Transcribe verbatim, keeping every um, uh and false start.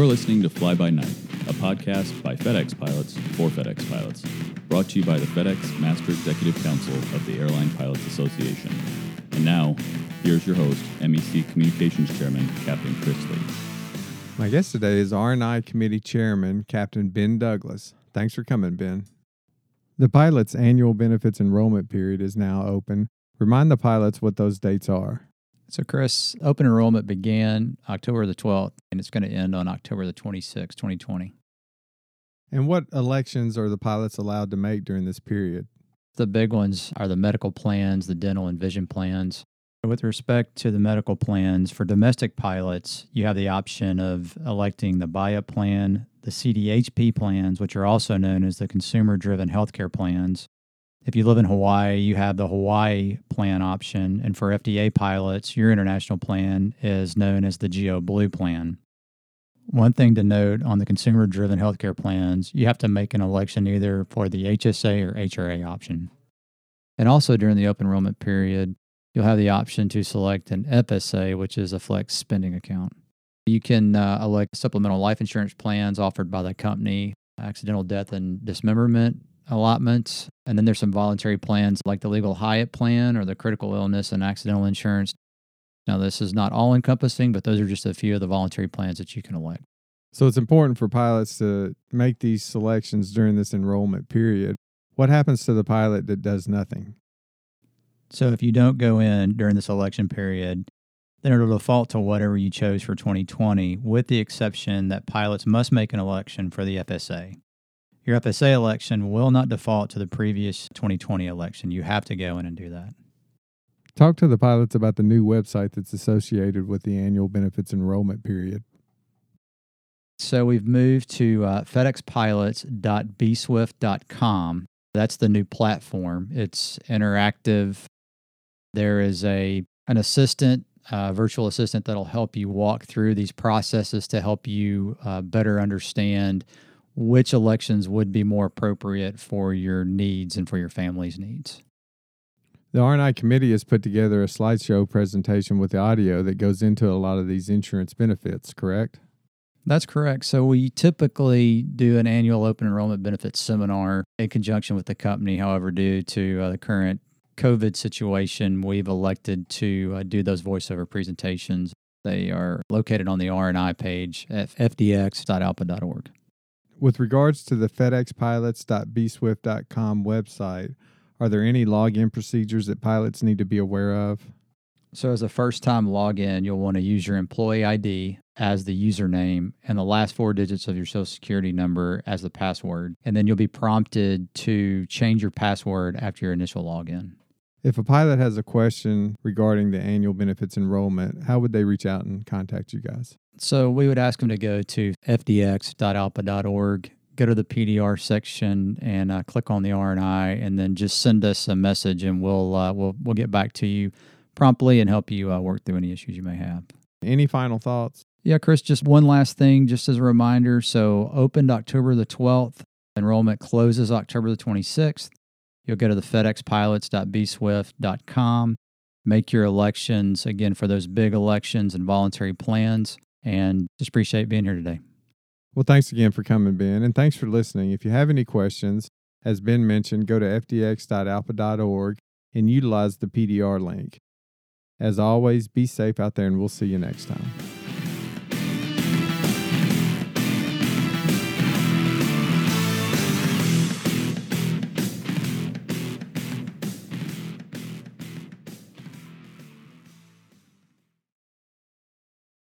You're listening to Fly By Night, a podcast by FedEx pilots for FedEx pilots, brought to you by the FedEx Master Executive Council of the Airline Pilots Association. And now, here's your host, M E C Communications Chairman, Captain Chrisley. My guest today is R and I Committee Chairman, Captain Ben Douglas. Thanks for coming, Ben. The pilots' annual benefits enrollment period is now open. Remind the pilots what those dates are. So, Chris, open enrollment began October the twelfth, and it's going to end on October the twenty-sixth, twenty twenty. And what elections are the pilots allowed to make during this period? The big ones are the medical plans, the dental and vision plans. With respect to the medical plans, for domestic pilots, you have the option of electing the buy-up plan, the C D H P plans, which are also known as the consumer-driven healthcare plans. If you live in Hawaii, you have the Hawaii plan option. And for F D A pilots, your international plan is known as the Geo Blue plan. One thing to note on the consumer-driven healthcare plans, you have to make an election either for the H S A or H R A option. And also during the open enrollment period, you'll have the option to select an F S A, which is a flex spending account. You can uh, elect supplemental life insurance plans offered by the company, accidental death and dismemberment allotments, and then there's some voluntary plans like the legal Hyatt plan or the critical illness and accidental insurance. Now, this is not all-encompassing, but those are just a few of the voluntary plans that you can elect. So it's important for pilots to make these selections during this enrollment period. What happens to the pilot that does nothing? So if you don't go in during this election period, then it'll default to whatever you chose for twenty twenty, with the exception that pilots must make an election for the F S A. Your F S A election will not default to the previous twenty twenty election. You have to go in and do that. Talk to the pilots about the new website that's associated with the annual benefits enrollment period. So we've moved to uh, FedEx Pilots dot b swift dot com. That's the new platform. It's interactive. There is a an assistant, uh, virtual assistant that'll help you walk through these processes to help you uh, better understand which elections would be more appropriate for your needs and for your family's needs. The R and I committee has put together a slideshow presentation with the audio that goes into a lot of these insurance benefits, correct? That's correct. So we typically do an annual open enrollment benefits seminar in conjunction with the company. However, due to uh, the current COVID situation, we've elected to uh, do those voiceover presentations. They are located on the R and I page at f d x dot alpa dot org. With regards to the FedEx Pilots dot b swift dot com website, are there any login procedures that pilots need to be aware of? So as a first-time login, you'll want to use your employee I D as the username and the last four digits of your Social Security number as the password, and then you'll be prompted to change your password after your initial login. If a pilot has a question regarding the annual benefits enrollment, how would they reach out and contact you guys? So we would ask them to go to f d x dot alpa dot org, go to the P D R section, and uh, click on the R and I, and then just send us a message, and we'll uh, we'll we'll get back to you promptly and help you uh, work through any issues you may have. Any final thoughts? Yeah, Chris, just one last thing, just as a reminder. So opened October the twelfth, enrollment closes October the twenty-sixth. You'll go to the FedEx Pilots dot b swift dot com, make your elections, again, for those big elections and voluntary plans, and just appreciate being here today. Well, thanks again for coming, Ben, and thanks for listening. If you have any questions, as Ben mentioned, go to f d x dot alpa dot org and utilize the P D R link. As always, be safe out there, and we'll see you next time.